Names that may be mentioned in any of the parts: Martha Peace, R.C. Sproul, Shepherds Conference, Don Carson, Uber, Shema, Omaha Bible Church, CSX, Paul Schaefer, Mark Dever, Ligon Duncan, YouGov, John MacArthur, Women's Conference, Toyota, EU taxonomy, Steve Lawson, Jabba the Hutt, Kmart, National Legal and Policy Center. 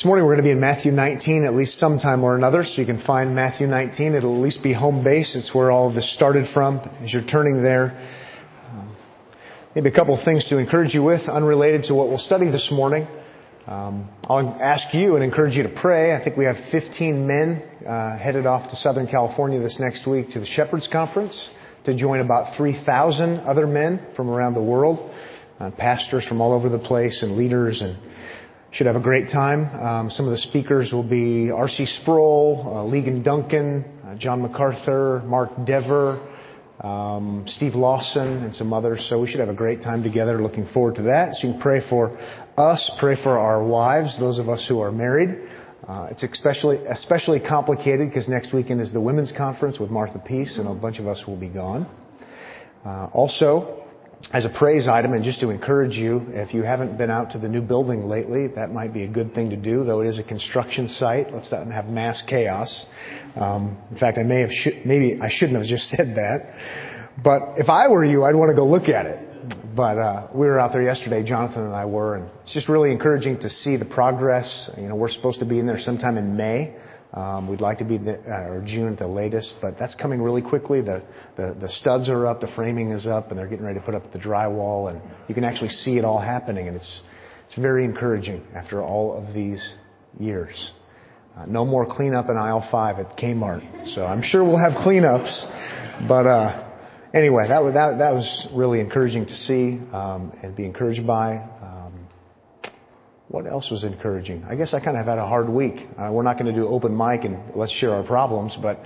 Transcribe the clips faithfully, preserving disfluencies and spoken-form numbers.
This morning we're going to be in Matthew nineteen at least sometime or another, so you can find Matthew nineteen. It'll at least be home base. It's where all of this started from as you're turning there. Um, maybe a couple of things to encourage you with, unrelated to what we'll study this morning. Um, I'll ask you and encourage you to pray. I think we have fifteen men uh, headed off to Southern California this next week to the Shepherds Conference to join about three thousand other men from around the world, uh, pastors from all over the place and leaders, and should have a great time. Um, some of the speakers will be R C Sproul, uh, Ligon Duncan, uh, John MacArthur, Mark Dever, um, Steve Lawson, and some others. So we should have a great time together. Looking forward to that. So you can pray for us, pray for our wives, those of us who are married. Uh, it's especially especially complicated because next weekend is the Women's Conference with Martha Peace, and a bunch of us will be gone. Uh, also, as a praise item, and just to encourage you, if you haven't been out to the new building lately, that might be a good thing to do, though it is a construction site. Let's not have mass chaos. Um, in fact, I may have sh- maybe I shouldn't have just said that. But if I were you, I'd want to go look at it. But uh, we were out there yesterday, Jonathan and I were, and it's just really encouraging to see the progress. You know, we're supposed to be in there sometime in May. Um, we'd like to be the, uh, or June at the latest, but that's coming really quickly. The, the the studs are up, the framing is up, and they're getting ready to put up the drywall, and you can actually see it all happening, and it's it's very encouraging after all of these years. Uh, no more cleanup in aisle five at Kmart, so I'm sure we'll have cleanups, but uh, anyway, that was that, that was really encouraging to see um, and be encouraged by. What else was encouraging? I guess I kind of had a hard week. Uh, we're not going to do open mic and let's share our problems, but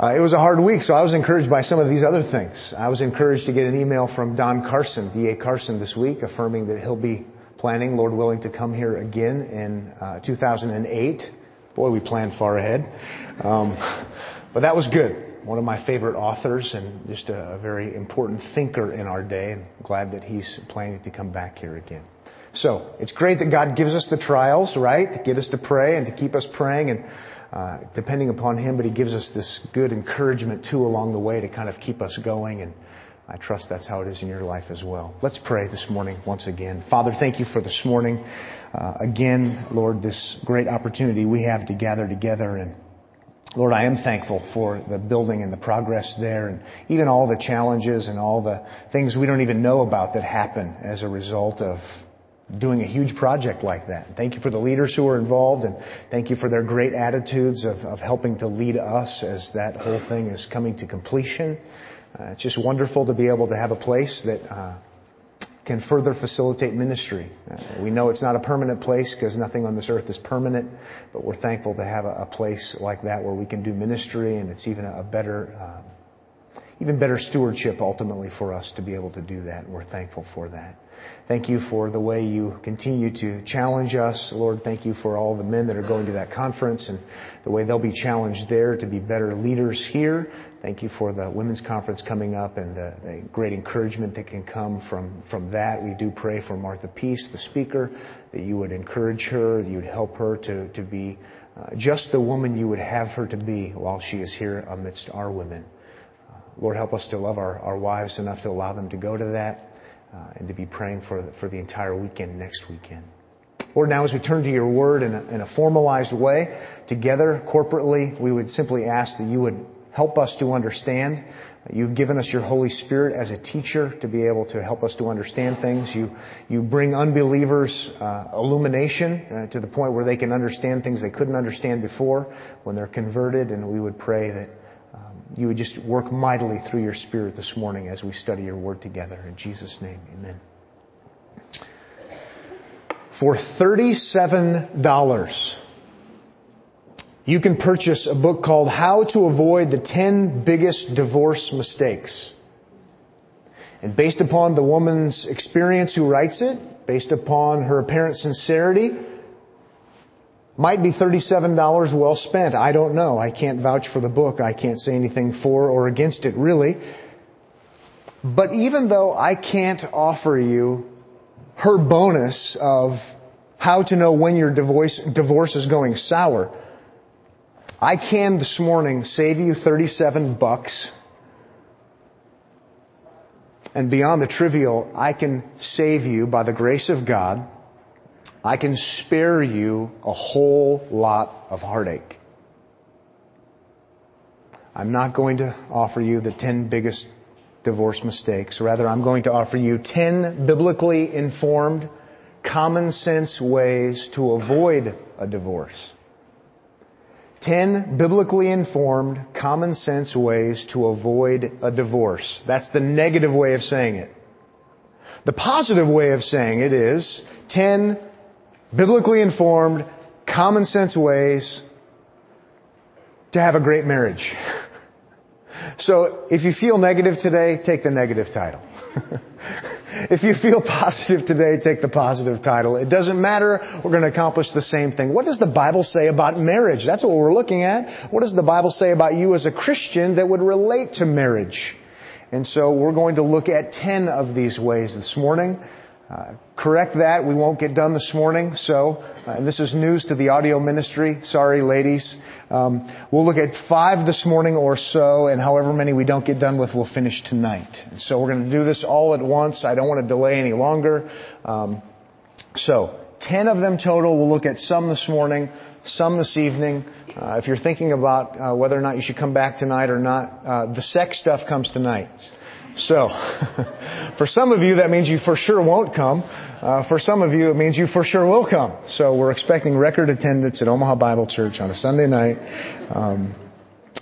uh, it was a hard week, so I was encouraged by some of these other things. I was encouraged to get an email from Don Carson, D A Carson, this week, affirming that he'll be planning, Lord willing, to come here again in uh, two thousand eight. Boy, we planned far ahead. Um, but that was good. One of my favorite authors and just a, a very important thinker in our day. And glad that he's planning to come back here again. So, it's great that God gives us the trials, right, to get us to pray and to keep us praying and uh depending upon Him, but He gives us this good encouragement, too, along the way to kind of keep us going, and I trust that's how it is in your life as well. Let's pray this morning once again. Father, thank you for this morning. Uh, again, Lord, this great opportunity we have to gather together, and Lord, I am thankful for the building and the progress there, and even all the challenges and all the things we don't even know about that happen as a result of doing a huge project like that. Thank you for the leaders who are involved, and thank you for their great attitudes of, of helping to lead us as that whole thing is coming to completion. Uh, it's just wonderful to be able to have a place that uh, can further facilitate ministry. Uh, we know it's not a permanent place because nothing on this earth is permanent, but we're thankful to have a, a place like that where we can do ministry, and it's even a better, uh, even better stewardship ultimately for us to be able to do that. We're thankful for that. Thank you for the way you continue to challenge us. Lord, thank you for all the men that are going to that conference and the way they'll be challenged there to be better leaders here. Thank you for the Women's Conference coming up and the, the great encouragement that can come from, from that. We do pray for Martha Peace, the speaker, that you would encourage her, that you would help her to, to be uh, just the woman you would have her to be while she is here amidst our women. Uh, Lord, help us to love our, our wives enough to allow them to go to that. Uh, and to be praying for the, for the entire weekend, next weekend. Lord, now as we turn to your word in a, in a formalized way, together, corporately, we would simply ask that you would help us to understand. You've given us your Holy Spirit as a teacher to be able to help us to understand things. You you bring unbelievers uh, illumination uh, to the point where they can understand things they couldn't understand before when they're converted, and we would pray that you would just work mightily through your Spirit this morning as we study your Word together. In Jesus' name, amen. For thirty-seven dollars, you can purchase a book called How to Avoid the ten Biggest Divorce Mistakes. And based upon the woman's experience who writes it, based upon her apparent sincerity, might be thirty-seven dollars well spent. I don't know. I can't vouch for the book. I can't say anything for or against it, really. But even though I can't offer you her bonus of how to know when your divorce, divorce is going sour, I can this morning save you thirty-seven bucks. And beyond the trivial, I can save you, by the grace of God, I can spare you a whole lot of heartache. I'm not going to offer you the ten biggest divorce mistakes. Rather, I'm going to offer you ten biblically informed, common sense ways to avoid a divorce. Ten biblically informed, common sense ways to avoid a divorce. That's the negative way of saying it. The positive way of saying it is ten biblically informed, common sense ways to have a great marriage. So if you feel negative today, take the negative title. If you feel positive today, take the positive title. It doesn't matter. We're going to accomplish the same thing. What does the Bible say about marriage? That's what we're looking at. What does the Bible say about you as a Christian that would relate to marriage? And so we're going to look at ten of these ways this morning. Uh, correct that. We won't get done this morning. So, uh, and this is news to the audio ministry. Sorry, ladies. Um, we'll look at five this morning or so, and however many we don't get done with, we'll finish tonight. And so we're going to do this all at once. I don't want to delay any longer. Um, so, ten of them total. We'll look at some this morning, some this evening. Uh, if you're thinking about uh, whether or not you should come back tonight or not, uh, the sex stuff comes tonight. So, for some of you, that means you for sure won't come. Uh, for some of you, it means you for sure will come. So, we're expecting record attendance at Omaha Bible Church on a Sunday night. Um,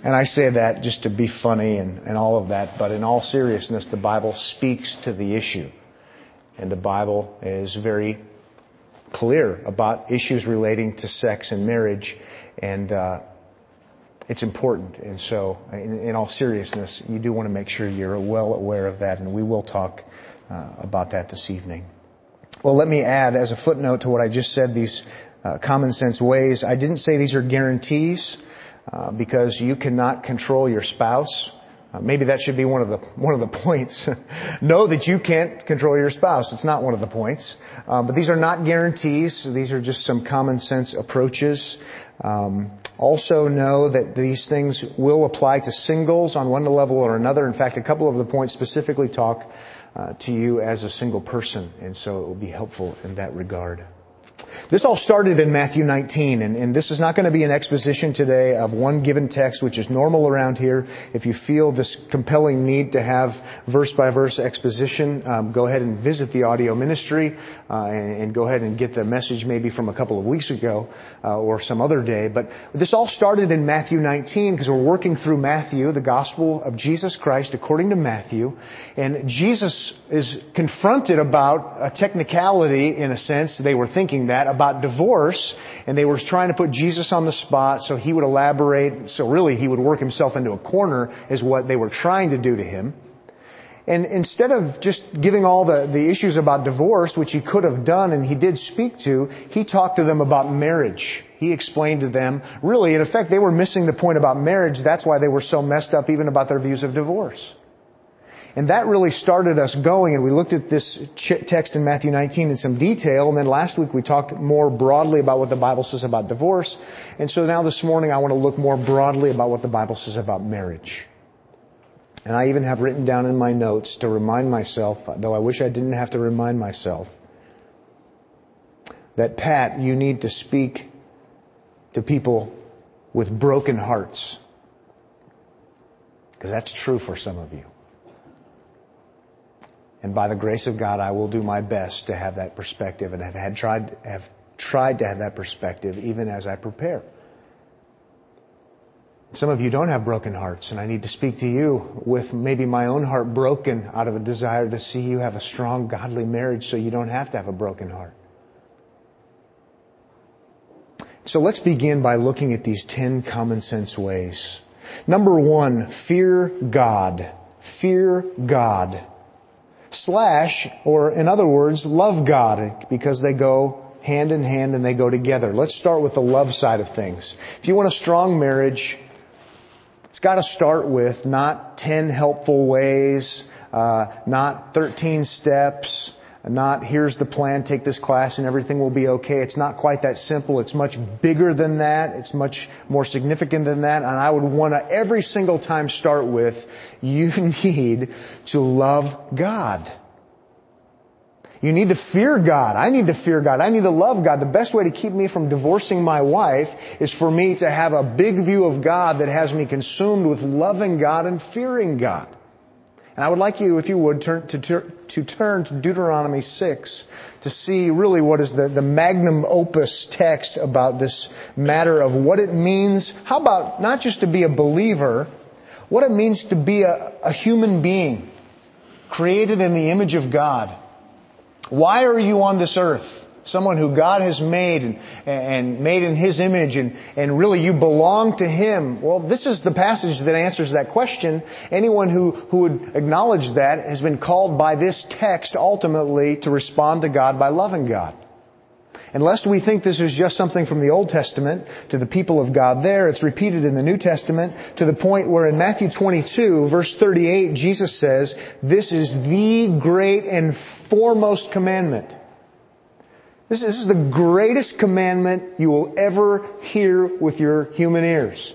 and I say that just to be funny and, and all of that. But in all seriousness, the Bible speaks to the issue. And the Bible is very clear about issues relating to sex and marriage. And uh, it's important. And so, in, in all seriousness, you do want to make sure you're well aware of that. And we will talk uh, about that this evening. Well, let me add, as a footnote to what I just said, these uh, common sense ways. I didn't say these are guarantees uh, because you cannot control your spouse. Uh, maybe that should be one of the one of the points. Know that you can't control your spouse. It's not one of the points. Um, but these are not guarantees. These are just some common sense approaches. Um, also know that these things will apply to singles on one level or another. In fact, a couple of the points specifically talk uh, to you as a single person. And so it will be helpful in that regard. This all started in Matthew nineteen, and, and this is not going to be an exposition today of one given text, which is normal around here. If you feel this compelling need to have verse-by-verse exposition, um, go ahead and visit the audio ministry, uh, and, and go ahead and get the message maybe from a couple of weeks ago uh, or some other day. But this all started in Matthew nineteen because we're working through Matthew, the gospel of Jesus Christ according to Matthew, and Jesus is confronted about a technicality, in a sense. They were thinking that about divorce, and they were trying to put Jesus on the spot so he would elaborate. So really, he would work himself into a corner is what they were trying to do to him. And instead of just giving all the, the issues about divorce, which he could have done and he did speak to, he talked to them about marriage. He explained to them, really, in effect, they were missing the point about marriage. That's why they were so messed up even about their views of divorce. And that really started us going, and we looked at this ch- text in Matthew nineteen in some detail, and then last week we talked more broadly about what the Bible says about divorce, and so now this morning I want to look more broadly about what the Bible says about marriage. And I even have written down in my notes to remind myself, though I wish I didn't have to remind myself, that Pat, you need to speak to people with broken hearts. Because that's true for some of you. And by the grace of God, I will do my best to have that perspective and have had tried have tried to have that perspective even as I prepare. Some of you don't have broken hearts, and I need to speak to you with maybe my own heart broken out of a desire to see you have a strong, godly marriage so you don't have to have a broken heart. So let's begin by looking at these ten common sense ways. Number one, fear God. Fear God. Slash, or in other words, love God, because they go hand in hand and they go together. Let's start with the love side of things. If you want a strong marriage, it's got to start with not ten helpful ways, uh, not thirteen steps, not here's the plan, take this class and everything will be okay. It's not quite that simple. It's much bigger than that. It's much more significant than that. And I would want to every single time start with, you need to love God. You need to fear God. I need to fear God. I need to love God. The best way to keep me from divorcing my wife is for me to have a big view of God that has me consumed with loving God and fearing God. And I would like you, if you would, turn to, to turn to Deuteronomy six to see really what is the, the magnum opus text about this matter of what it means. How about not just to be a believer, what it means to be a, a human being created in the image of God. Why are you on this earth? Someone who God has made and, and made in His image and, and really you belong to Him. Well, this is the passage that answers that question. Anyone who, who would acknowledge that has been called by this text ultimately to respond to God by loving God. And lest we think this is just something from the Old Testament to the people of God there, it's repeated in the New Testament to the point where in Matthew twenty-two, verse thirty-eight, Jesus says, "This is the great and foremost commandment." This is the greatest commandment you will ever hear with your human ears.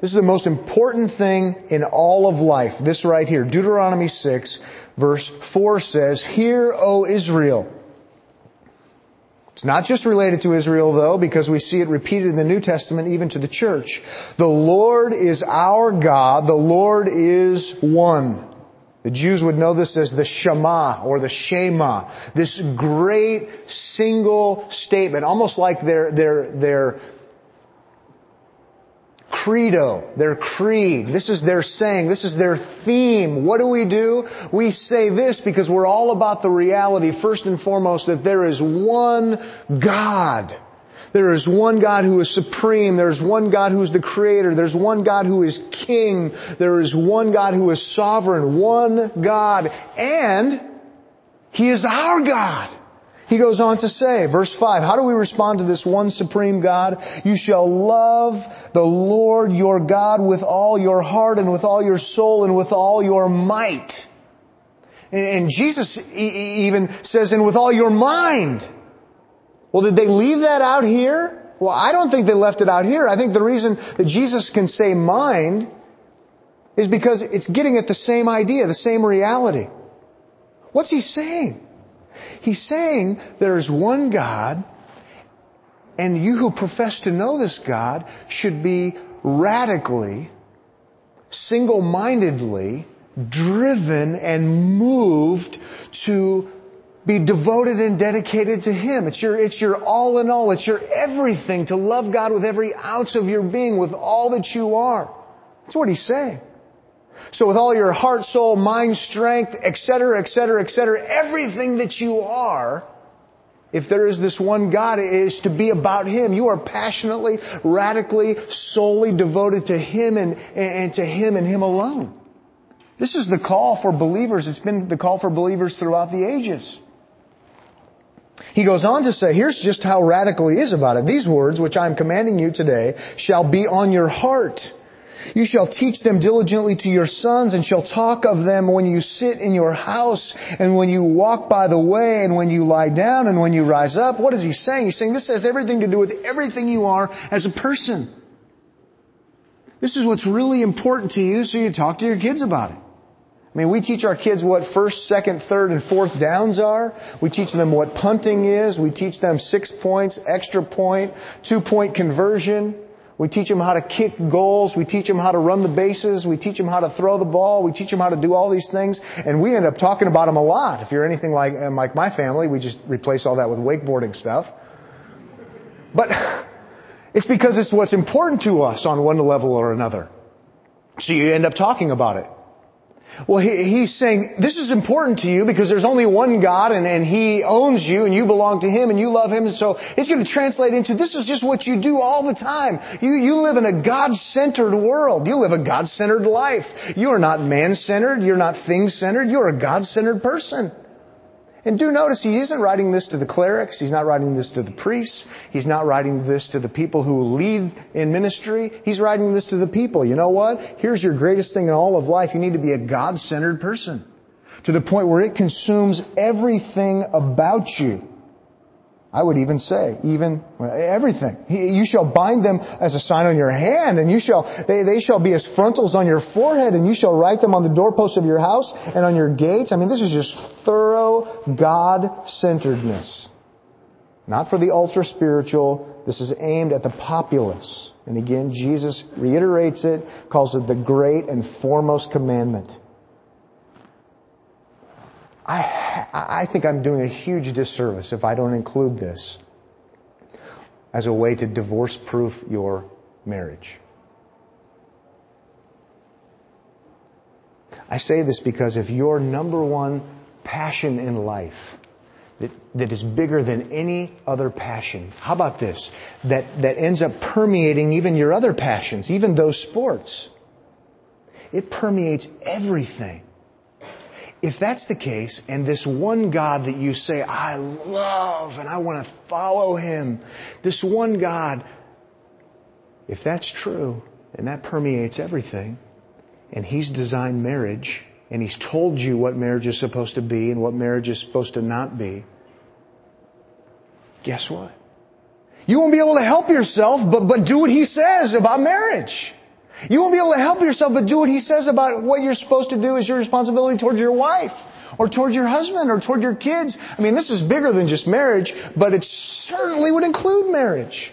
This is the most important thing in all of life. This right here, Deuteronomy six, verse four says, "Hear, O Israel." It's not just related to Israel, though, because we see it repeated in the New Testament, even to the church. "The Lord is our God. The Lord is one." The Jews would know this as the Shema or the Shema. This great single statement, almost like their their their credo, their creed. This is their saying. This is their theme. What do we do? We say this because we're all about the reality, first and foremost, that there is one God. There is one God who is supreme. There is one God who is the creator. There is one God who is king. There is one God who is sovereign. One God. And He is our God. He goes on to say, verse five, how do we respond to this one supreme God? "You shall love the Lord your God with all your heart and with all your soul and with all your might." And Jesus even says, "and with all your mind." Well, did they leave that out here? Well, I don't think they left it out here. I think the reason that Jesus can say mind is because it's getting at the same idea, the same reality. What's He saying? He's saying there is one God, and you who profess to know this God should be radically, single-mindedly driven and moved to be devoted and dedicated to Him. It's your, it's your all in all. It's your everything to love God with every ounce of your being, with all that you are. That's what He's saying. So with all your heart, soul, mind, strength, et cetera, et cetera, et cetera, everything that you are, if there is this one God, it is to be about Him. You are passionately, radically, solely devoted to Him and, and to Him and Him alone. This is the call for believers. It's been the call for believers throughout the ages. He goes on to say, here's just how radical He is about it. "These words, which I am commanding you today, shall be on your heart. You shall teach them diligently to your sons and shall talk of them when you sit in your house and when you walk by the way and when you lie down and when you rise up." What is He saying? He's saying this has everything to do with everything you are as a person. This is what's really important to you, so you talk to your kids about it. I mean, we teach our kids what first, second, third, and fourth downs are. We teach them what punting is. We teach them six points, extra point, two-point conversion. We teach them how to kick goals. We teach them how to run the bases. We teach them how to throw the ball. We teach them how to do all these things. And we end up talking about them a lot. If you're anything like, like my family, we just replace all that with wakeboarding stuff. But it's because it's what's important to us on one level or another. So you end up talking about it. Well, he, he's saying, this is important to you because there's only one God and, and He owns you and you belong to Him and you love Him. And so it's going to translate into this is just what you do all the time. You, you live in a God-centered world. You live a God-centered life. You are not man-centered. You're not thing-centered. You're a God-centered person. And do notice, he isn't writing this to the clerics. He's not writing this to the priests. He's not writing this to the people who lead in ministry. He's writing this to the people. You know what? Here's your greatest thing in all of life. You need to be a God-centered person to the point where it consumes everything about you. I would even say, even everything. He, you shall bind them as a sign on your hand, and you shall they, they shall be as frontals on your forehead, and you shall write them on the doorposts of your house and on your gates. I mean, this is just thorough God-centeredness. Not for the ultra-spiritual. This is aimed at the populace. And again, Jesus reiterates it, calls it the great and foremost commandment. I, I think I'm doing a huge disservice if I don't include this as a way to divorce-proof your marriage. I say this because if your number one passion in life that, that is bigger than any other passion, how about this, that, that ends up permeating even your other passions, even those sports, it permeates everything. If that's the case, and this one God that you say, I love and I want to follow Him, this one God, if that's true, and that permeates everything, and He's designed marriage, and He's told you what marriage is supposed to be and what marriage is supposed to not be, guess what? You won't be able to help yourself, but, but do what He says about marriage. You won't be able to help yourself, but do what He says about what you're supposed to do as your responsibility toward your wife or toward your husband or toward your kids. I mean, this is bigger than just marriage, but it certainly would include marriage.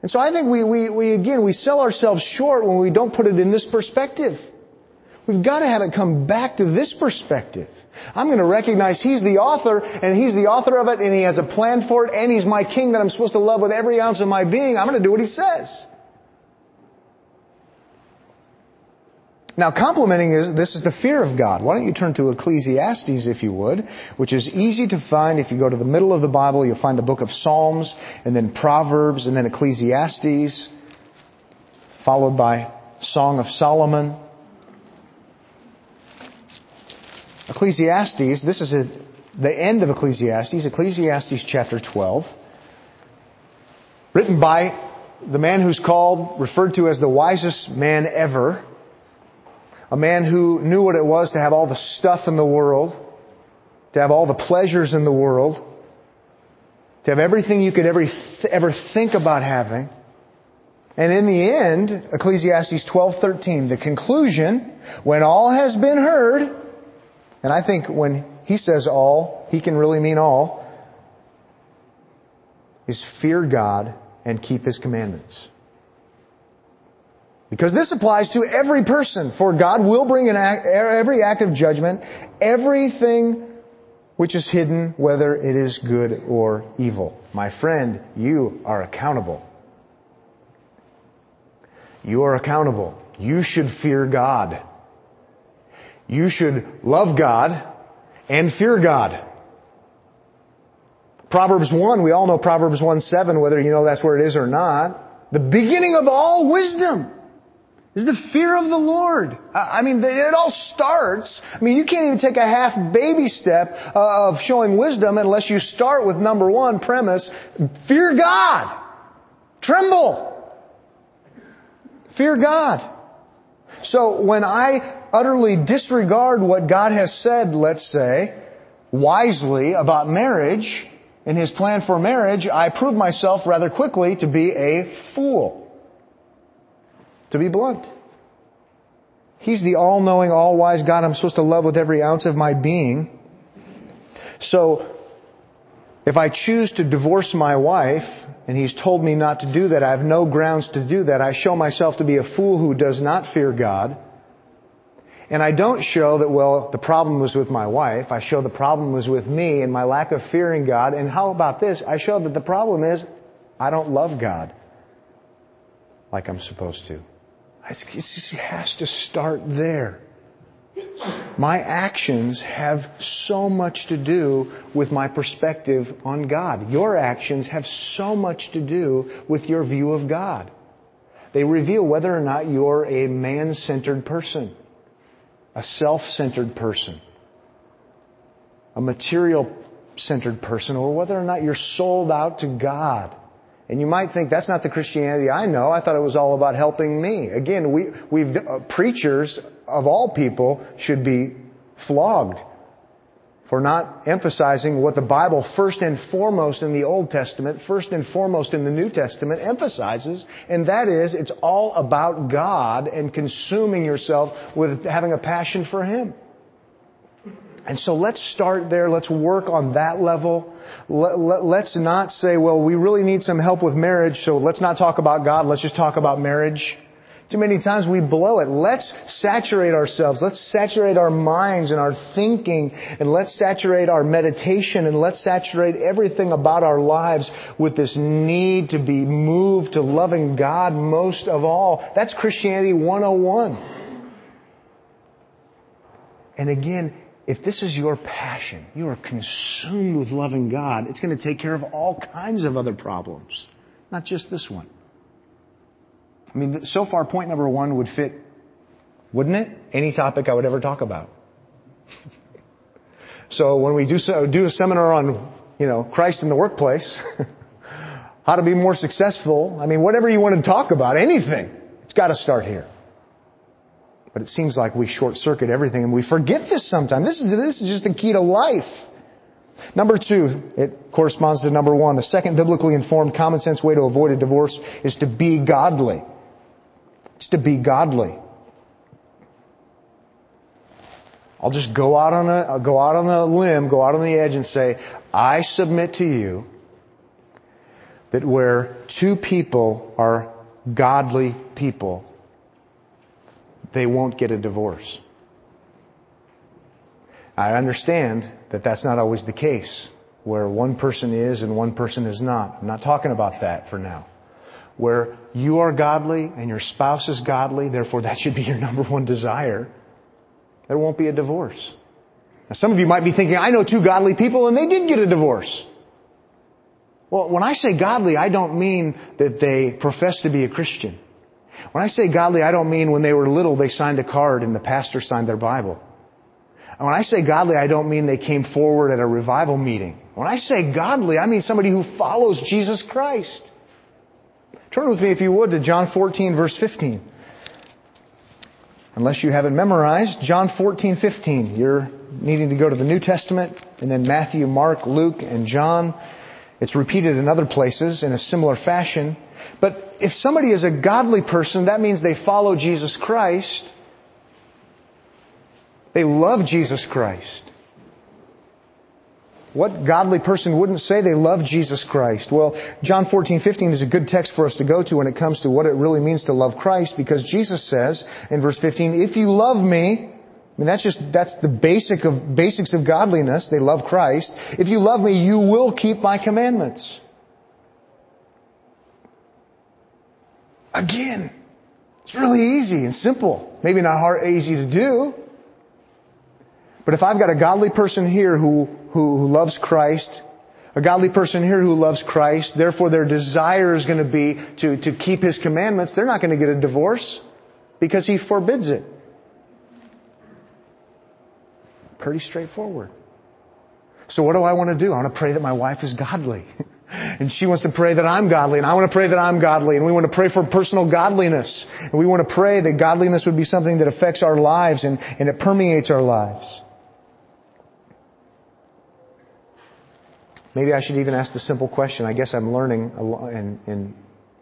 And so I think we, we, we again, we sell ourselves short when we don't put it in this perspective. We've got to have it come back to this perspective. I'm going to recognize He's the author, and He's the author of it, and He has a plan for it, and He's my King that I'm supposed to love with every ounce of my being. I'm going to do what He says. Now, complimenting is, this is the fear of God. Why don't you turn to Ecclesiastes, if you would, which is easy to find. If you go to the middle of the Bible, you'll find the book of Psalms, and then Proverbs, and then Ecclesiastes, followed by Song of Solomon. Ecclesiastes, this is a, the end of Ecclesiastes, Ecclesiastes chapter twelve, written by the man who's called, referred to as the wisest man ever. A man who knew what it was to have all the stuff in the world, to have all the pleasures in the world, to have everything you could ever, ever think about having. And in the end, Ecclesiastes twelve thirteen, the conclusion, when all has been heard, and I think when he says all, he can really mean all, is fear God and keep His commandments. Because this applies to every person, for God will bring an act, every act of judgment, everything which is hidden, whether it is good or evil. My friend, you are accountable. You are accountable. You should fear God. You should love God and fear God. Proverbs one, we all know Proverbs one seven, whether you know that's where it is or not. The beginning of all wisdom is the fear of the Lord. I mean, it all starts. I mean, you can't even take a half baby step of showing wisdom unless you start with number one premise. Fear God. Tremble. Fear God. So when I utterly disregard what God has said, let's say, wisely about marriage and His plan for marriage, I prove myself rather quickly to be a fool. To be blunt. He's the all-knowing, all-wise God I'm supposed to love with every ounce of my being. So, if I choose to divorce my wife, and He's told me not to do that, I have no grounds to do that, I show myself to be a fool who does not fear God. And I don't show that, well, the problem was with my wife. I show the problem was with me and my lack of fearing God. And how about this? I show that the problem is I don't love God like I'm supposed to. It has to start there. My actions have so much to do with my perspective on God. Your actions have so much to do with your view of God. They reveal whether or not you're a man-centered person, a self-centered person, a material-centered person, or whether or not you're sold out to God. And you might think, that's not the Christianity I know. I thought it was all about helping me. Again, we, we've, uh, preachers of all people should be flogged for not emphasizing what the Bible, first and foremost in the Old Testament, first and foremost in the New Testament, emphasizes. And that is, it's all about God and consuming yourself with having a passion for Him. And so let's start there. Let's work on that level. Let, let, let's not say, well, we really need some help with marriage, so let's not talk about God. Let's just talk about marriage. Too many times we blow it. Let's saturate ourselves. Let's saturate our minds and our thinking. And let's saturate our meditation. And let's saturate everything about our lives with this need to be moved to loving God most of all. That's Christianity one oh one. And again, if this is your passion, you are consumed with loving God, it's going to take care of all kinds of other problems. Not just this one. I mean, so far, point number one would fit, wouldn't it? Any topic I would ever talk about. So when we do so, do a seminar on, you know, Christ in the workplace, how to be more successful. I mean, whatever you want to talk about, anything, it's got to start here. But it seems like we short-circuit everything and we forget this sometimes. This is, this is just the key to life. Number two, it corresponds to number one. The second biblically informed, common-sense way to avoid a divorce is to be godly. It's to be godly. I'll just go out on a I'll go out on a limb, go out on the edge, and say, I submit to you that where two people are godly people, they won't get a divorce. I understand that that's not always the case, where one person is and one person is not. I'm not talking about that for now. Where you are godly and your spouse is godly, therefore that should be your number one desire. There won't be a divorce. Now, some of you might be thinking, I know two godly people and they did get a divorce. Well, when I say godly, I don't mean that they profess to be a Christian. When I say godly, I don't mean when they were little they signed a card and the pastor signed their Bible. And when I say godly, I don't mean they came forward at a revival meeting. When I say godly, I mean somebody who follows Jesus Christ. Turn with me, if you would, to John fourteen, verse fifteen. Unless you haven't memorized, John fourteen, fifteen. You're needing to go to the New Testament, and then Matthew, Mark, Luke, and John. It's repeated in other places in a similar fashion. But if somebody is a godly person, that means they follow Jesus Christ. They love Jesus Christ. What godly person wouldn't say they love Jesus Christ? Well, John fourteen fifteen is a good text for us to go to when it comes to what it really means to love Christ, because Jesus says in verse fifteen, if you love me, I mean, that's just, that's the basic of, basics of godliness. They love Christ. If you love me, you will keep my commandments. Again, it's really easy and simple. Maybe not hard, easy to do. But if I've got a godly person here who, who, who loves Christ, a godly person here who loves Christ, therefore their desire is going to be to, to keep His commandments. They're not going to get a divorce because He forbids it. Pretty straightforward. So what do I want to do? I want to pray that my wife is godly. And she wants to pray that I'm godly, and I want to pray that I'm godly, and we want to pray for personal godliness. And we want to pray that godliness would be something that affects our lives and, and it permeates our lives. Maybe I should even ask the simple question. I guess I'm learning in, in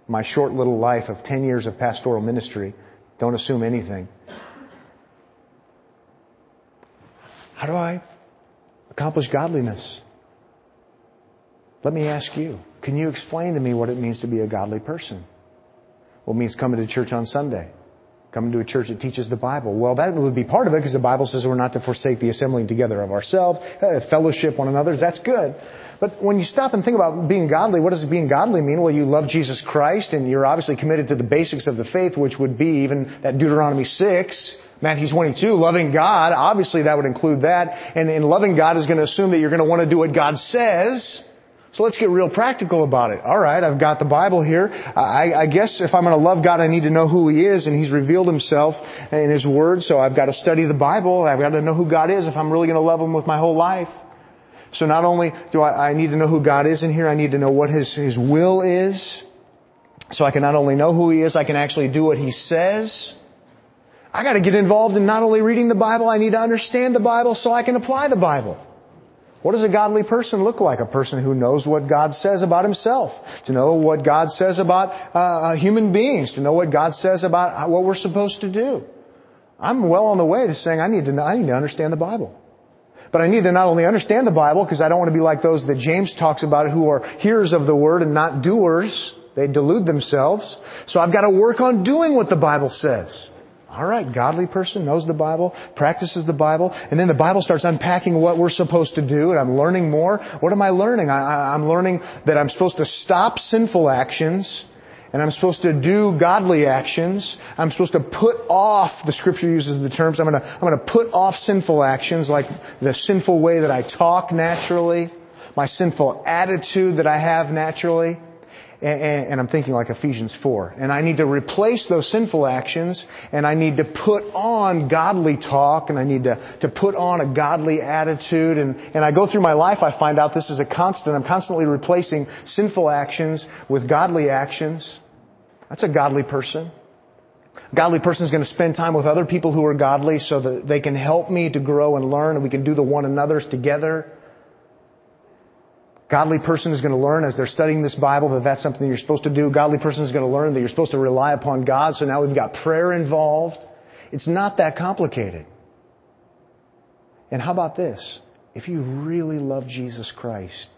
my short little life of ten years of pastoral ministry. Don't assume anything. How do I accomplish godliness? Let me ask you, can you explain to me what it means to be a godly person? Well, it means coming to church on Sunday. Coming to a church that teaches the Bible. Well, that would be part of it because the Bible says we're not to forsake the assembling together of ourselves, fellowship one another. That's good. But when you stop and think about being godly, what does being godly mean? Well, you love Jesus Christ and you're obviously committed to the basics of the faith, which would be even that Deuteronomy six, Matthew twenty-two, loving God. Obviously, that would include that. And in loving God is going to assume that you're going to want to do what God says. So let's get real practical about it. All right, I've got the Bible here. I, I guess if I'm going to love God, I need to know who He is, and He's revealed Himself in His Word. So I've got to study the Bible. I've got to know who God is if I'm really going to love Him with my whole life. So not only do I, I need to know who God is in here, I need to know what His, His will is. So I can not only know who He is, I can actually do what He says. I got to get involved in not only reading the Bible, I need to understand the Bible so I can apply the Bible. What does a godly person look like? A person who knows what God says about himself, to know what God says about uh, human beings, to know what God says about what we're supposed to do. I'm well on the way to saying I need to, I need to understand the Bible. But I need to not only understand the Bible, because I don't want to be like those that James talks about who are hearers of the Word and not doers. They delude themselves. So I've got to work on doing what the Bible says. All right, godly person knows the Bible, practices the Bible, and then the Bible starts unpacking what we're supposed to do, and I'm learning more. What am I learning? I, I'm learning that I'm supposed to stop sinful actions, and I'm supposed to do godly actions. I'm supposed to put off, the Scripture uses the terms, I'm going to, I'm going to put off sinful actions, like the sinful way that I talk naturally, my sinful attitude that I have naturally. And I'm thinking like Ephesians four. And I need to replace those sinful actions, and I need to put on godly talk, and I need to, to put on a godly attitude. And, and I go through my life, I find out this is a constant. I'm constantly replacing sinful actions with godly actions. That's a godly person. A godly person is going to spend time with other people who are godly so that they can help me to grow and learn, and we can do the one another's together. Godly person is going to learn as they're studying this Bible that that's something you're supposed to do. Godly person is going to learn that you're supposed to rely upon God. So now we've got prayer involved. It's not that complicated. And how about this? If you really love Jesus Christ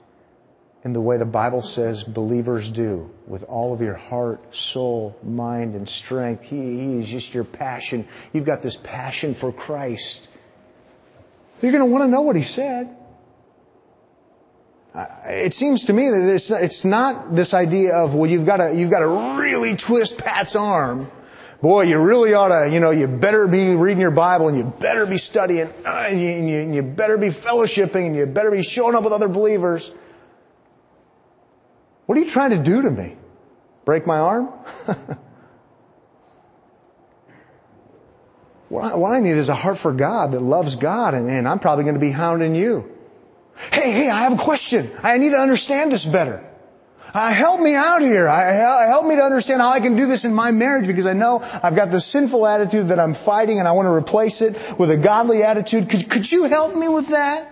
in the way the Bible says believers do, with all of your heart, soul, mind, and strength, He, he is just your passion. You've got this passion for Christ. You're going to want to know what He said. It seems to me that it's it's not this idea of, well, you've got to you've got to really twist Pat's arm. Boy, you really ought to, you know, you better be reading your Bible, and you better be studying, and you, and you, and you better be fellowshipping, and you better be showing up with other believers. What are you trying to do to me? Break my arm? What I need is a heart for God that loves God, and, and I'm probably going to be hounding you. Hey, hey, I have a question. I need to understand this better. Uh, help me out here. I, help me to understand how I can do this in my marriage, because I know I've got this sinful attitude that I'm fighting, and I want to replace it with a godly attitude. Could, could you help me with that?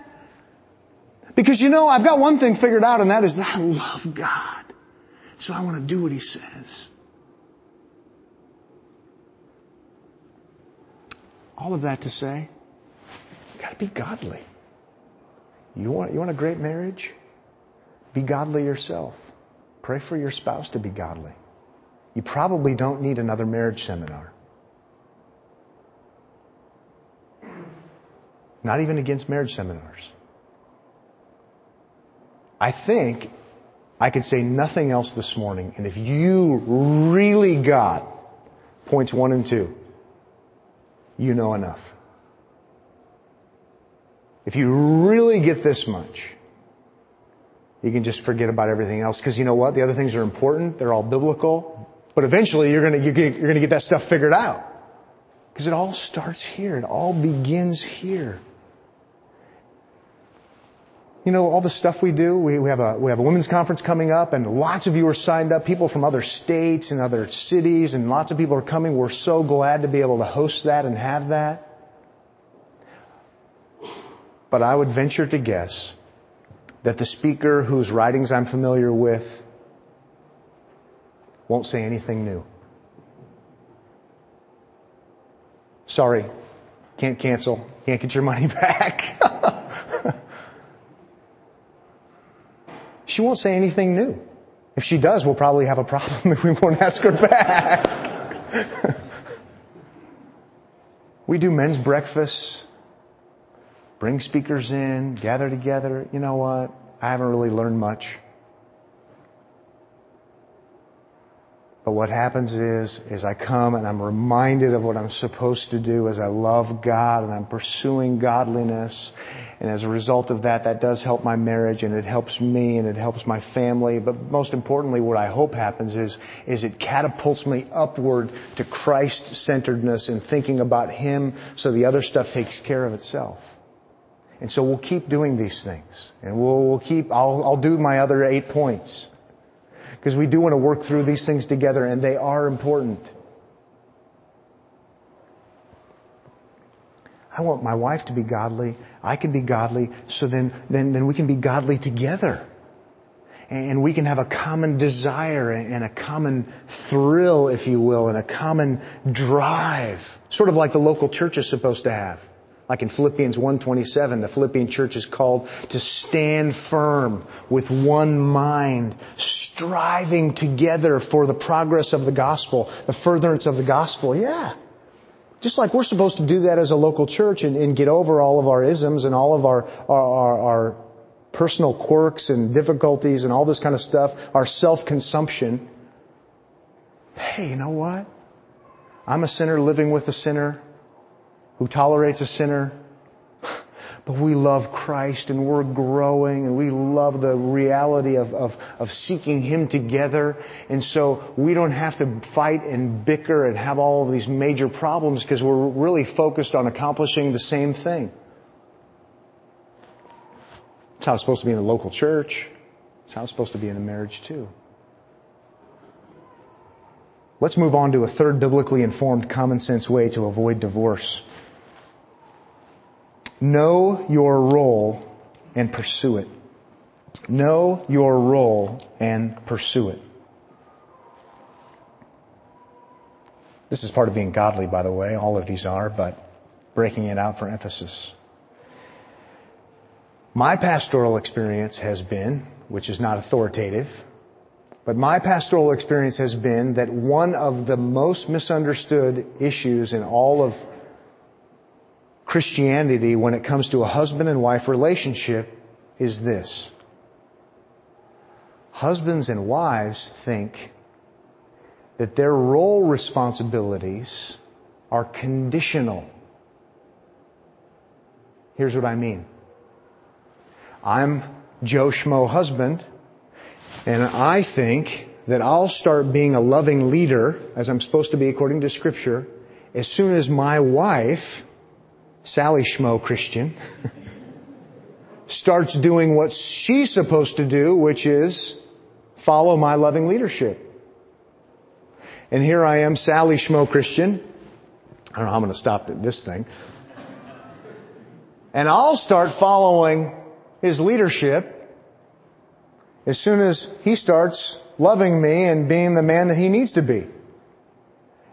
Because, you know, I've got one thing figured out, and that is that I love God. So I want to do what He says. All of that to say, you've got to be godly. You want, you want a great marriage? Be godly yourself. Pray for your spouse to be godly. You probably don't need another marriage seminar. Not even against marriage seminars. I think I could say nothing else this morning, and if you really got points one and two, you know enough. If you really get this much, you can just forget about everything else. Because you know what? The other things are important. They're all biblical. But eventually you're going to you're going to get that stuff figured out. Because it all starts here. It all begins here. You know, all the stuff we do, we, we have a we have a women's conference coming up, and lots of you are signed up, people from other states and other cities, and lots of people are coming. We're so glad to be able to host that and have that. But I would venture to guess that the speaker whose writings I'm familiar with won't say anything new. Sorry, can't cancel, can't get your money back. She won't say anything new. If she does, we'll probably have a problem if we won't ask her back. We do men's breakfasts. Bring speakers in, gather together. You know what? I haven't really learned much. But what happens is, is I come and I'm reminded of what I'm supposed to do as I love God and I'm pursuing godliness. And as a result of that, that does help my marriage, and it helps me, and it helps my family. But most importantly, what I hope happens is, is it catapults me upward to Christ-centeredness and thinking about Him, so the other stuff takes care of itself. And so we'll keep doing these things, and we'll, we'll keep, I'll, I'll do my other eight points, because we do want to work through these things together, and they are important. I want my wife to be godly. I can be godly. So then, then, then we can be godly together. And we can have a common desire and a common thrill, if you will, and a common drive. Sort of like the local church is supposed to have. Like in Philippians one twenty-seven, the Philippian church is called to stand firm with one mind, striving together for the progress of the gospel, the furtherance of the gospel. Yeah. Just like we're supposed to do that as a local church and, and get over all of our isms and all of our, our, our, our personal quirks and difficulties and all this kind of stuff, our self-consumption. Hey, you know what? I'm a sinner living with a sinner who tolerates a sinner. But we love Christ and we're growing and we love the reality of, of, of seeking Him together. And so we don't have to fight and bicker and have all of these major problems because we're really focused on accomplishing the same thing. That's how it's supposed to be in the local church. That's how it's supposed to be in the marriage too. Let's move on to a third biblically informed, common sense way to avoid divorce. Know your role and pursue it. Know your role and pursue it. This is part of being godly, by the way. All of these are, but breaking it out for emphasis. My pastoral experience has been, which is not authoritative, but my pastoral experience has been that one of the most misunderstood issues in all of Christianity when it comes to a husband and wife relationship is this. Husbands and wives think that their role responsibilities are conditional. Here's what I mean. I'm Joe Schmo husband, and I think that I'll start being a loving leader, as I'm supposed to be according to Scripture, as soon as my wife, Sally Schmo Christian, starts doing what she's supposed to do, which is follow my loving leadership. And here I am, Sally Schmo Christian. I don't know how I'm going to stop this thing. And I'll start following his leadership as soon as he starts loving me and being the man that he needs to be.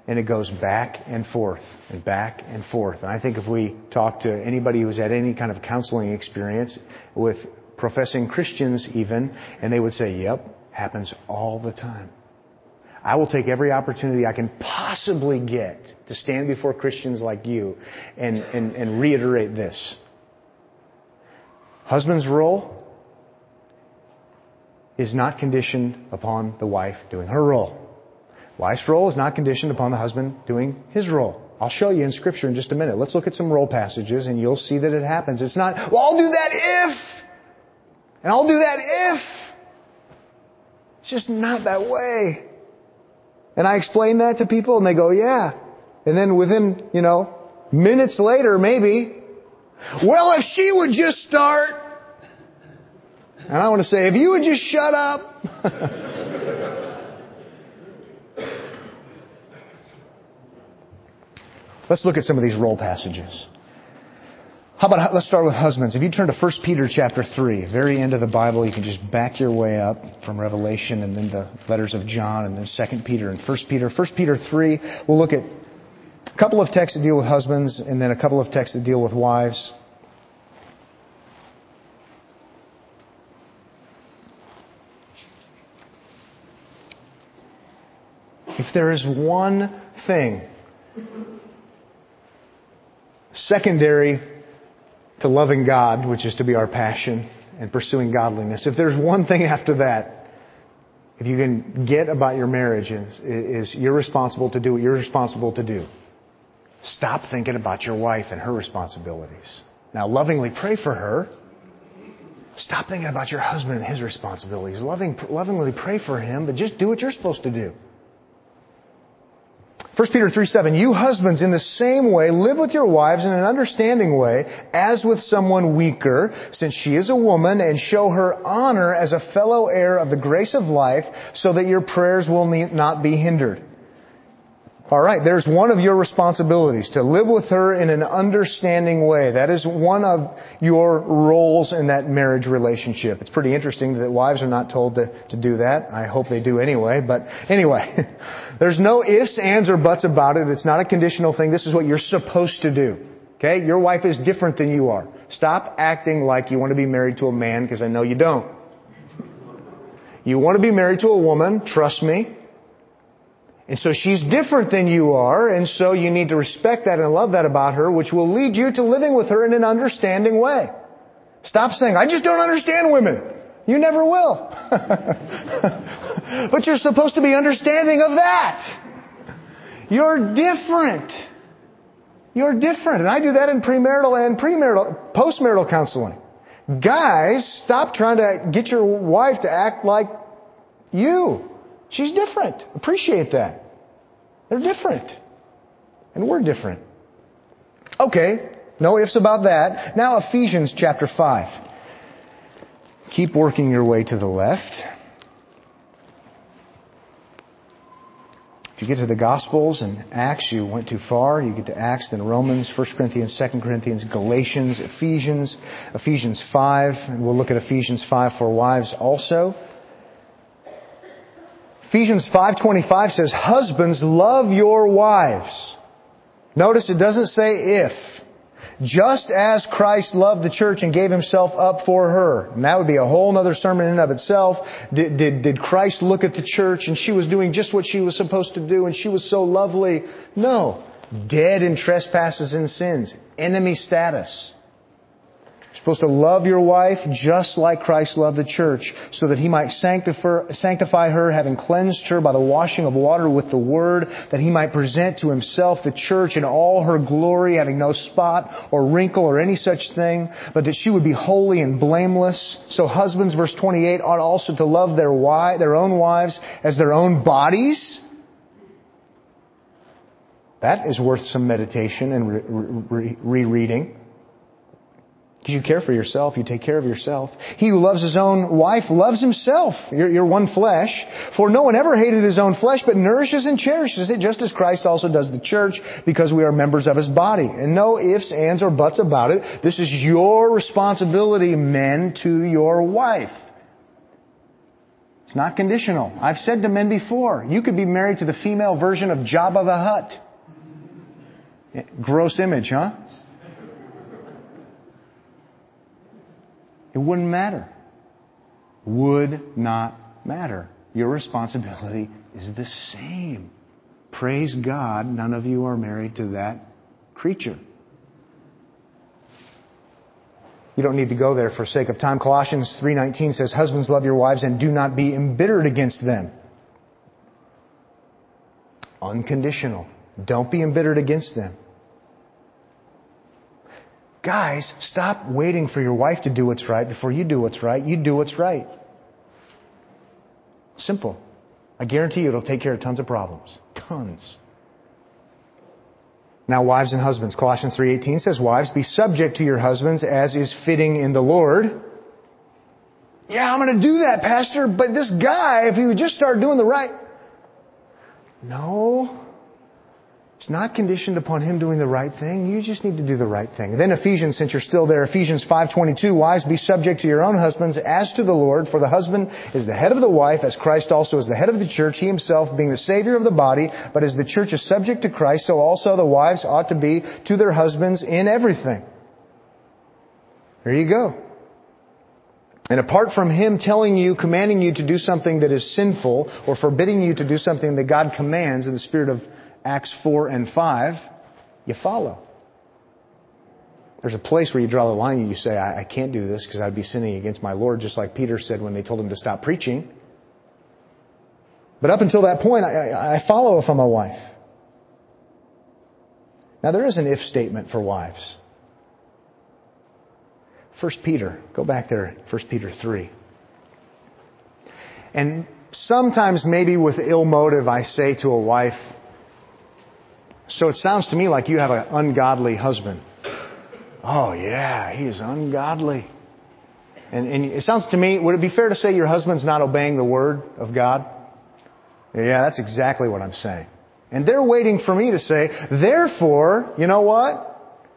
And it goes back and forth and back and forth. And I think if we talk to anybody who's had any kind of counseling experience with professing Christians even, and they would say, yep, happens all the time. I will take every opportunity I can possibly get to stand before Christians like you and, and, and reiterate this. Husband's role is not conditioned upon the wife doing her role. Wife's role is not conditioned upon the husband doing his role. I'll show you in Scripture in just a minute. Let's look at some role passages and you'll see that it happens. It's not, well, I'll do that if, and I'll do that if. It's just not that way. And I explain that to people and they go, yeah. And then within, you know, minutes later, maybe, well, if she would just start. And I want to say, if you would just shut up. Let's look at some of these role passages. How about, let's start with husbands. If you turn to First Peter chapter three, very end of the Bible, you can just back your way up from Revelation and then the letters of John and then Second Peter and First Peter. First Peter three, we'll look at a couple of texts that deal with husbands and then a couple of texts that deal with wives. If there is one thing secondary to loving God, which is to be our passion, and pursuing godliness. If there's one thing after that, if you can get about your marriage, is, is you're responsible to do what you're responsible to do. Stop thinking about your wife and her responsibilities. Now, lovingly pray for her. Stop thinking about your husband and his responsibilities. Loving, lovingly pray for him, but just do what you're supposed to do. First Peter three seven, you husbands in the same way live with your wives in an understanding way as with someone weaker, since she is a woman, and show her honor as a fellow heir of the grace of life so that your prayers will not be hindered. All right, there's one of your responsibilities, to live with her in an understanding way. That is one of your roles in that marriage relationship. It's pretty interesting that wives are not told to, to do that. I hope they do anyway. But anyway, there's no ifs, ands, or buts about it. It's not a conditional thing. This is what you're supposed to do. Okay? Your wife is different than you are. Stop acting like you want to be married to a man, because I know you don't. You want to be married to a woman, trust me. And so she's different than you are, and so you need to respect that and love that about her, which will lead you to living with her in an understanding way. Stop saying, I just don't understand women. You never will. But you're supposed to be understanding of that. You're different. You're different. And I do that in premarital and premarital, postmarital counseling. Guys, stop trying to get your wife to act like you. She's different. Appreciate that. They're different. And we're different. Okay, no ifs about that. Now Ephesians chapter five. Keep working your way to the left. If you get to the Gospels and Acts, you went too far. You get to Acts, then Romans, First Corinthians, Second Corinthians, Galatians, Ephesians, Ephesians five. And we'll look at Ephesians five for wives also. Ephesians five twenty-five says, husbands, love your wives. Notice it doesn't say if. Just as Christ loved the church and gave himself up for her. And that would be a whole other sermon in and of itself. Did, did, did Christ look at the church and she was doing just what she was supposed to do and she was so lovely? No. Dead in trespasses and sins. Enemy status. Supposed to love your wife just like Christ loved the church, so that he might sanctify her, having cleansed her by the washing of water with the word, that he might present to himself the church in all her glory, having no spot or wrinkle or any such thing, but that she would be holy and blameless. So husbands, verse twenty-eight, ought also to love their wives, their own wives as their own bodies. That is worth some meditation and re- re- rereading. Because you care for yourself, you take care of yourself. He who loves his own wife loves himself. You're, you're one flesh. For no one ever hated his own flesh, but nourishes and cherishes it, just as Christ also does the church, because we are members of his body. And no ifs, ands, or buts about it. This is your responsibility, men, to your wife. It's not conditional. I've said to men before, you could be married to the female version of Jabba the Hutt. Gross image, huh? It wouldn't matter. Would not matter. Your responsibility is the same. Praise God, none of you are married to that creature. You don't need to go there for sake of time. Colossians three nineteen says, husbands, love your wives and do not be embittered against them. Unconditional. Don't be embittered against them. Guys, stop waiting for your wife to do what's right before you do what's right. You do what's right. Simple. I guarantee you it'll take care of tons of problems. Tons. Now, wives and husbands. Colossians three eighteen says, wives, be subject to your husbands as is fitting in the Lord. Yeah, I'm going to do that, Pastor, but this guy, if he would just start doing the right... No... It's not conditioned upon him doing the right thing. You just need to do the right thing. And then Ephesians, since you're still there, Ephesians five twenty-two, wives, be subject to your own husbands as to the Lord, for the husband is the head of the wife, as Christ also is the head of the church, he himself being the Savior of the body. But as the church is subject to Christ, so also the wives ought to be to their husbands in everything. There you go. And apart from him telling you, commanding you to do something that is sinful, or forbidding you to do something that God commands in the spirit of Acts four and five, you follow. There's a place where you draw the line and you say, I, I can't do this because I'd be sinning against my Lord, just like Peter said when they told him to stop preaching. But up until that point, I, I follow if I'm a wife. Now, there is an if statement for wives. First Peter, go back there, First Peter three. And sometimes, maybe with ill motive, I say to a wife, so it sounds to me like you have an ungodly husband. Oh, yeah, he is ungodly. And, and it sounds to me, would it be fair to say your husband's not obeying the word of God? Yeah, that's exactly what I'm saying. And they're waiting for me to say, therefore, you know what?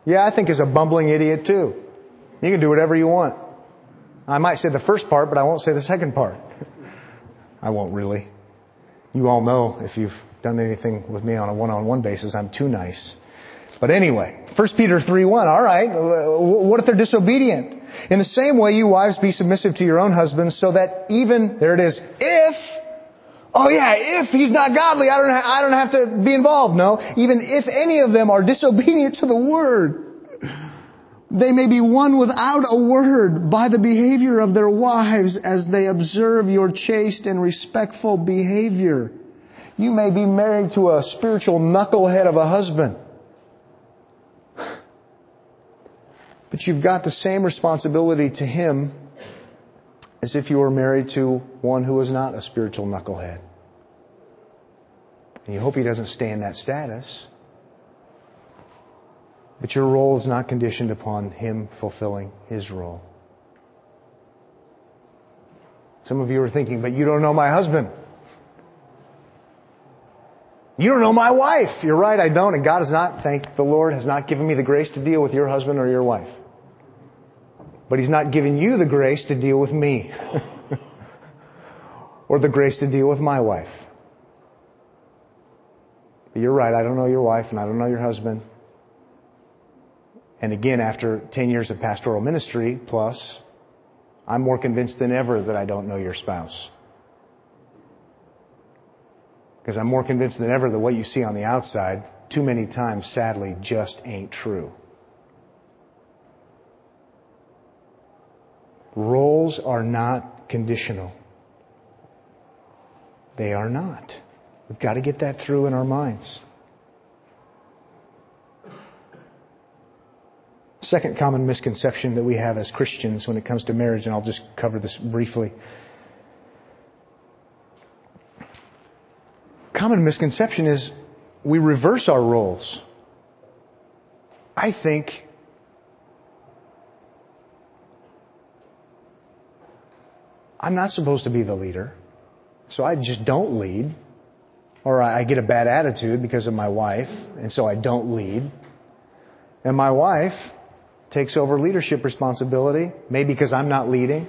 Yeah, I think as a bumbling idiot too. You can do whatever you want. I might say the first part, but I won't say the second part. I won't really. You all know, if you've done anything with me on a one-on-one basis, I'm too nice. But anyway, First Peter three one, all right, what if they're disobedient? In the same way, you wives, be submissive to your own husbands, so that even, there it is, if... Oh yeah, if he's not godly, I don't ha- I don't have to be involved. No, even if any of them are disobedient to the word, they may be won without a word by the behavior of their wives as they observe your chaste and respectful behavior. You may be married to a spiritual knucklehead of a husband, but you've got the same responsibility to him as if you were married to one who is not a spiritual knucklehead. And you hope he doesn't stay in that status. But your role is not conditioned upon him fulfilling his role. Some of you are thinking, but you don't know my husband. You don't know my wife. You're right, I don't. And God has not, thank the Lord, has not given me the grace to deal with your husband or your wife. But He's not giving you the grace to deal with me. Or the grace to deal with my wife. But you're right, I don't know your wife and I don't know your husband. And again, after ten years of pastoral ministry, plus, I'm more convinced than ever that I don't know your spouse. Because I'm more convinced than ever that what you see on the outside, too many times, sadly, just ain't true. Roles are not conditional. They are not. We've got to get that through in our minds. Second common misconception that we have as Christians when it comes to marriage, and I'll just cover this briefly. Common misconception is we reverse our roles. I think I'm not supposed to be the leader, so I just don't lead. Or I get a bad attitude because of my wife, and so I don't lead. And my wife takes over leadership responsibility, maybe because I'm not leading,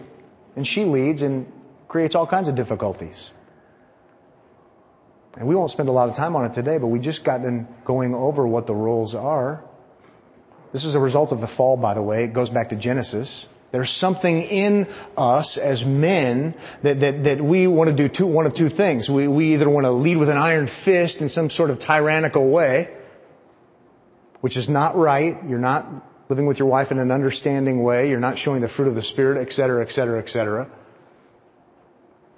and she leads and creates all kinds of difficulties. And we won't spend a lot of time on it today, but we just got in going over what the roles are. This is a result of the fall, by the way. It goes back to Genesis. There's something in us as men that, that, that we want to do two, one of two things. We, we either want to lead with an iron fist in some sort of tyrannical way, which is not right. You're not living with your wife in an understanding way. You're not showing the fruit of the Spirit, et cetera, et cetera, et cetera.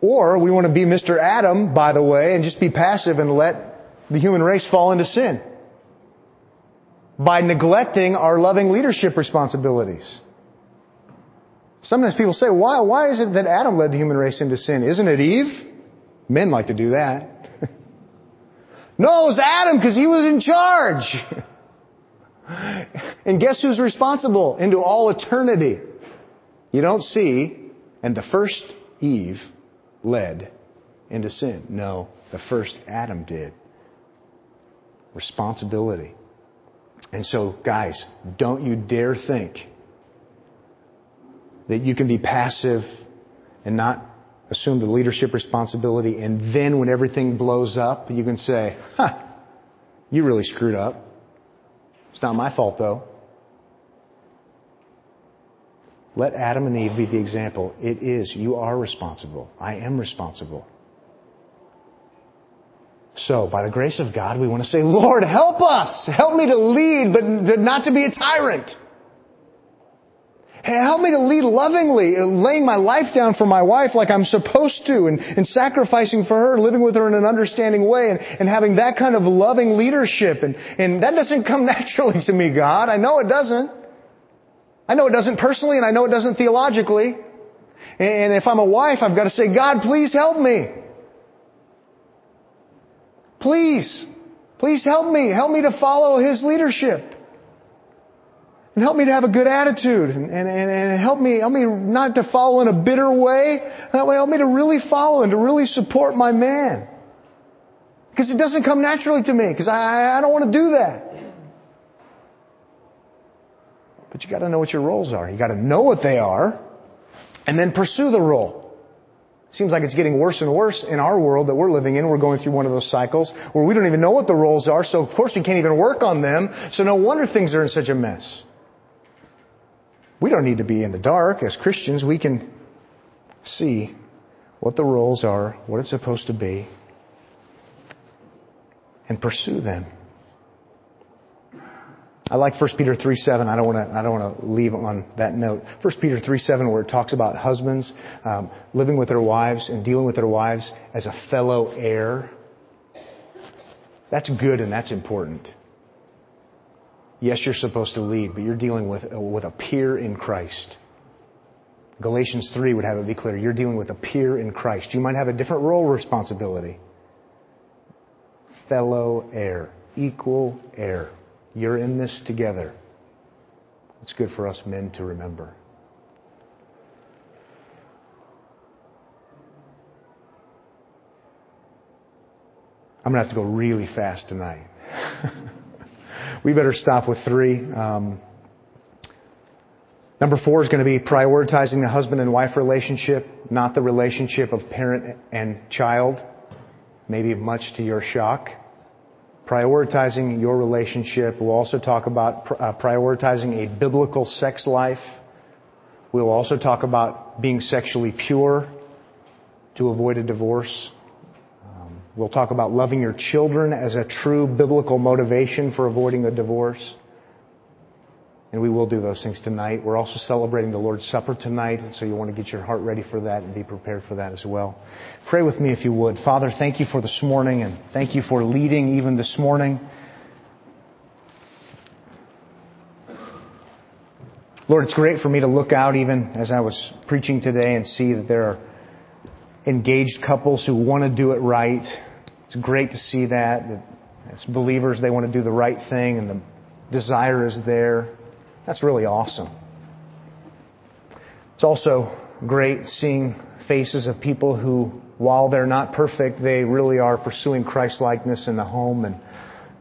Or we want to be Mister Adam, by the way, and just be passive and let the human race fall into sin by neglecting our loving leadership responsibilities. Sometimes people say, why, why is it that Adam led the human race into sin? Isn't it Eve? Men like to do that. No, it was Adam because he was in charge. And guess who's responsible into all eternity? You don't see, and the first Eve led into sin. No, the first Adam did. Responsibility. And so, guys, don't you dare think that you can be passive and not assume the leadership responsibility, and then when everything blows up, you can say, huh, you really screwed up. It's not my fault, though. Let Adam and Eve be the example. It is. You are responsible. I am responsible. So, by the grace of God, we want to say, Lord, help us. Help me to lead, but not to be a tyrant. Hey, help me to lead lovingly, laying my life down for my wife like I'm supposed to, and, and sacrificing for her, living with her in an understanding way, and, and having that kind of loving leadership. And, and that doesn't come naturally to me, God. I know it doesn't. I know it doesn't personally, and I know it doesn't theologically. And, and if I'm a wife, I've got to say, God, please help me. Please. Please help me. Help me to follow His leadership. And help me to have a good attitude. And, and, and help me help me not to follow in a bitter way. Help me to really follow and to really support my man. Because it doesn't come naturally to me. Because I, I don't want to do that. But you got to know what your roles are. You got to know what they are. And then pursue the role. It seems like it's getting worse and worse in our world that we're living in. We're going through one of those cycles where we don't even know what the roles are. So, of course, we can't even work on them. So no wonder things are in such a mess. We don't need to be in the dark. As Christians, we can see what the roles are, what it's supposed to be, and pursue them. I like First Peter three seven. I don't want to. I don't want to leave on that note. First Peter three seven, where it talks about husbands um, living with their wives and dealing with their wives as a fellow heir. That's good and that's important. Yes, you're supposed to lead, but you're dealing with, with a peer in Christ. Galatians three would have it be clear. You're dealing with a peer in Christ. You might have a different role responsibility. Fellow heir. Equal heir. You're in this together. It's good for us men to remember. I'm going to have to go really fast tonight. We better stop with three. Um, number four is going to be prioritizing the husband and wife relationship, not the relationship of parent and child. Maybe much to your shock. Prioritizing your relationship. We'll also talk about pr- uh, prioritizing a biblical sex life. We'll also talk about being sexually pure to avoid a divorce. We'll talk about loving your children as a true biblical motivation for avoiding a divorce. And we will do those things tonight. We're also celebrating the Lord's Supper tonight, and so you want to get your heart ready for that and be prepared for that as well. Pray with me if you would. Father, thank you for this morning, and thank you for leading even this morning. Lord, it's great for me to look out even as I was preaching today and see that there are engaged couples who want to do it right. It's great to see that, that as believers they want to do the right thing and the desire is there. That's really awesome. It's also great seeing faces of people who, while they're not perfect, they really are pursuing Christ-likeness in the home, and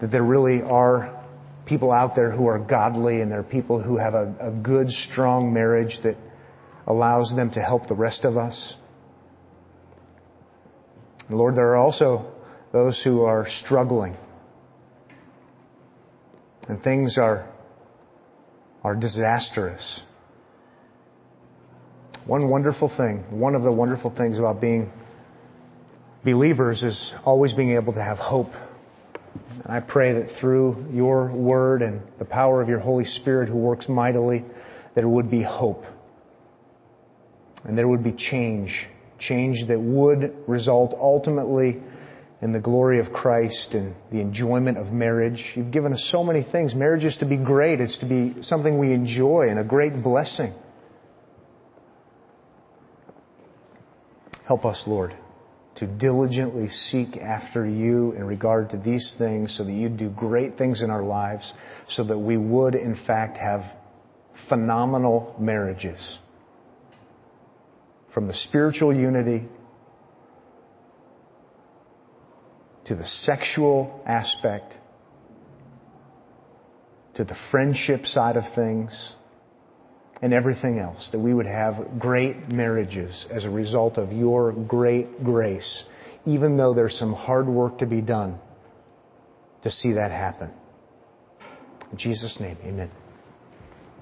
that there really are people out there who are godly, and there are people who have a, a good, strong marriage that allows them to help the rest of us. Lord, there are also those who are struggling. And things are, are disastrous. One wonderful thing, one of the wonderful things about being believers is always being able to have hope. And I pray that through your word and the power of your Holy Spirit who works mightily, there would be hope. And there would be change. Change that would result ultimately in the glory of Christ and the enjoyment of marriage. You've given us so many things. Marriage is to be great. It's to be something we enjoy and a great blessing. Help us, Lord, to diligently seek after you in regard to these things so that you do great things in our lives so that we would, in fact, have phenomenal marriages. From the spiritual unity to the sexual aspect to the friendship side of things and everything else, that we would have great marriages as a result of your great grace, even though there's some hard work to be done to see that happen. In Jesus' name, amen.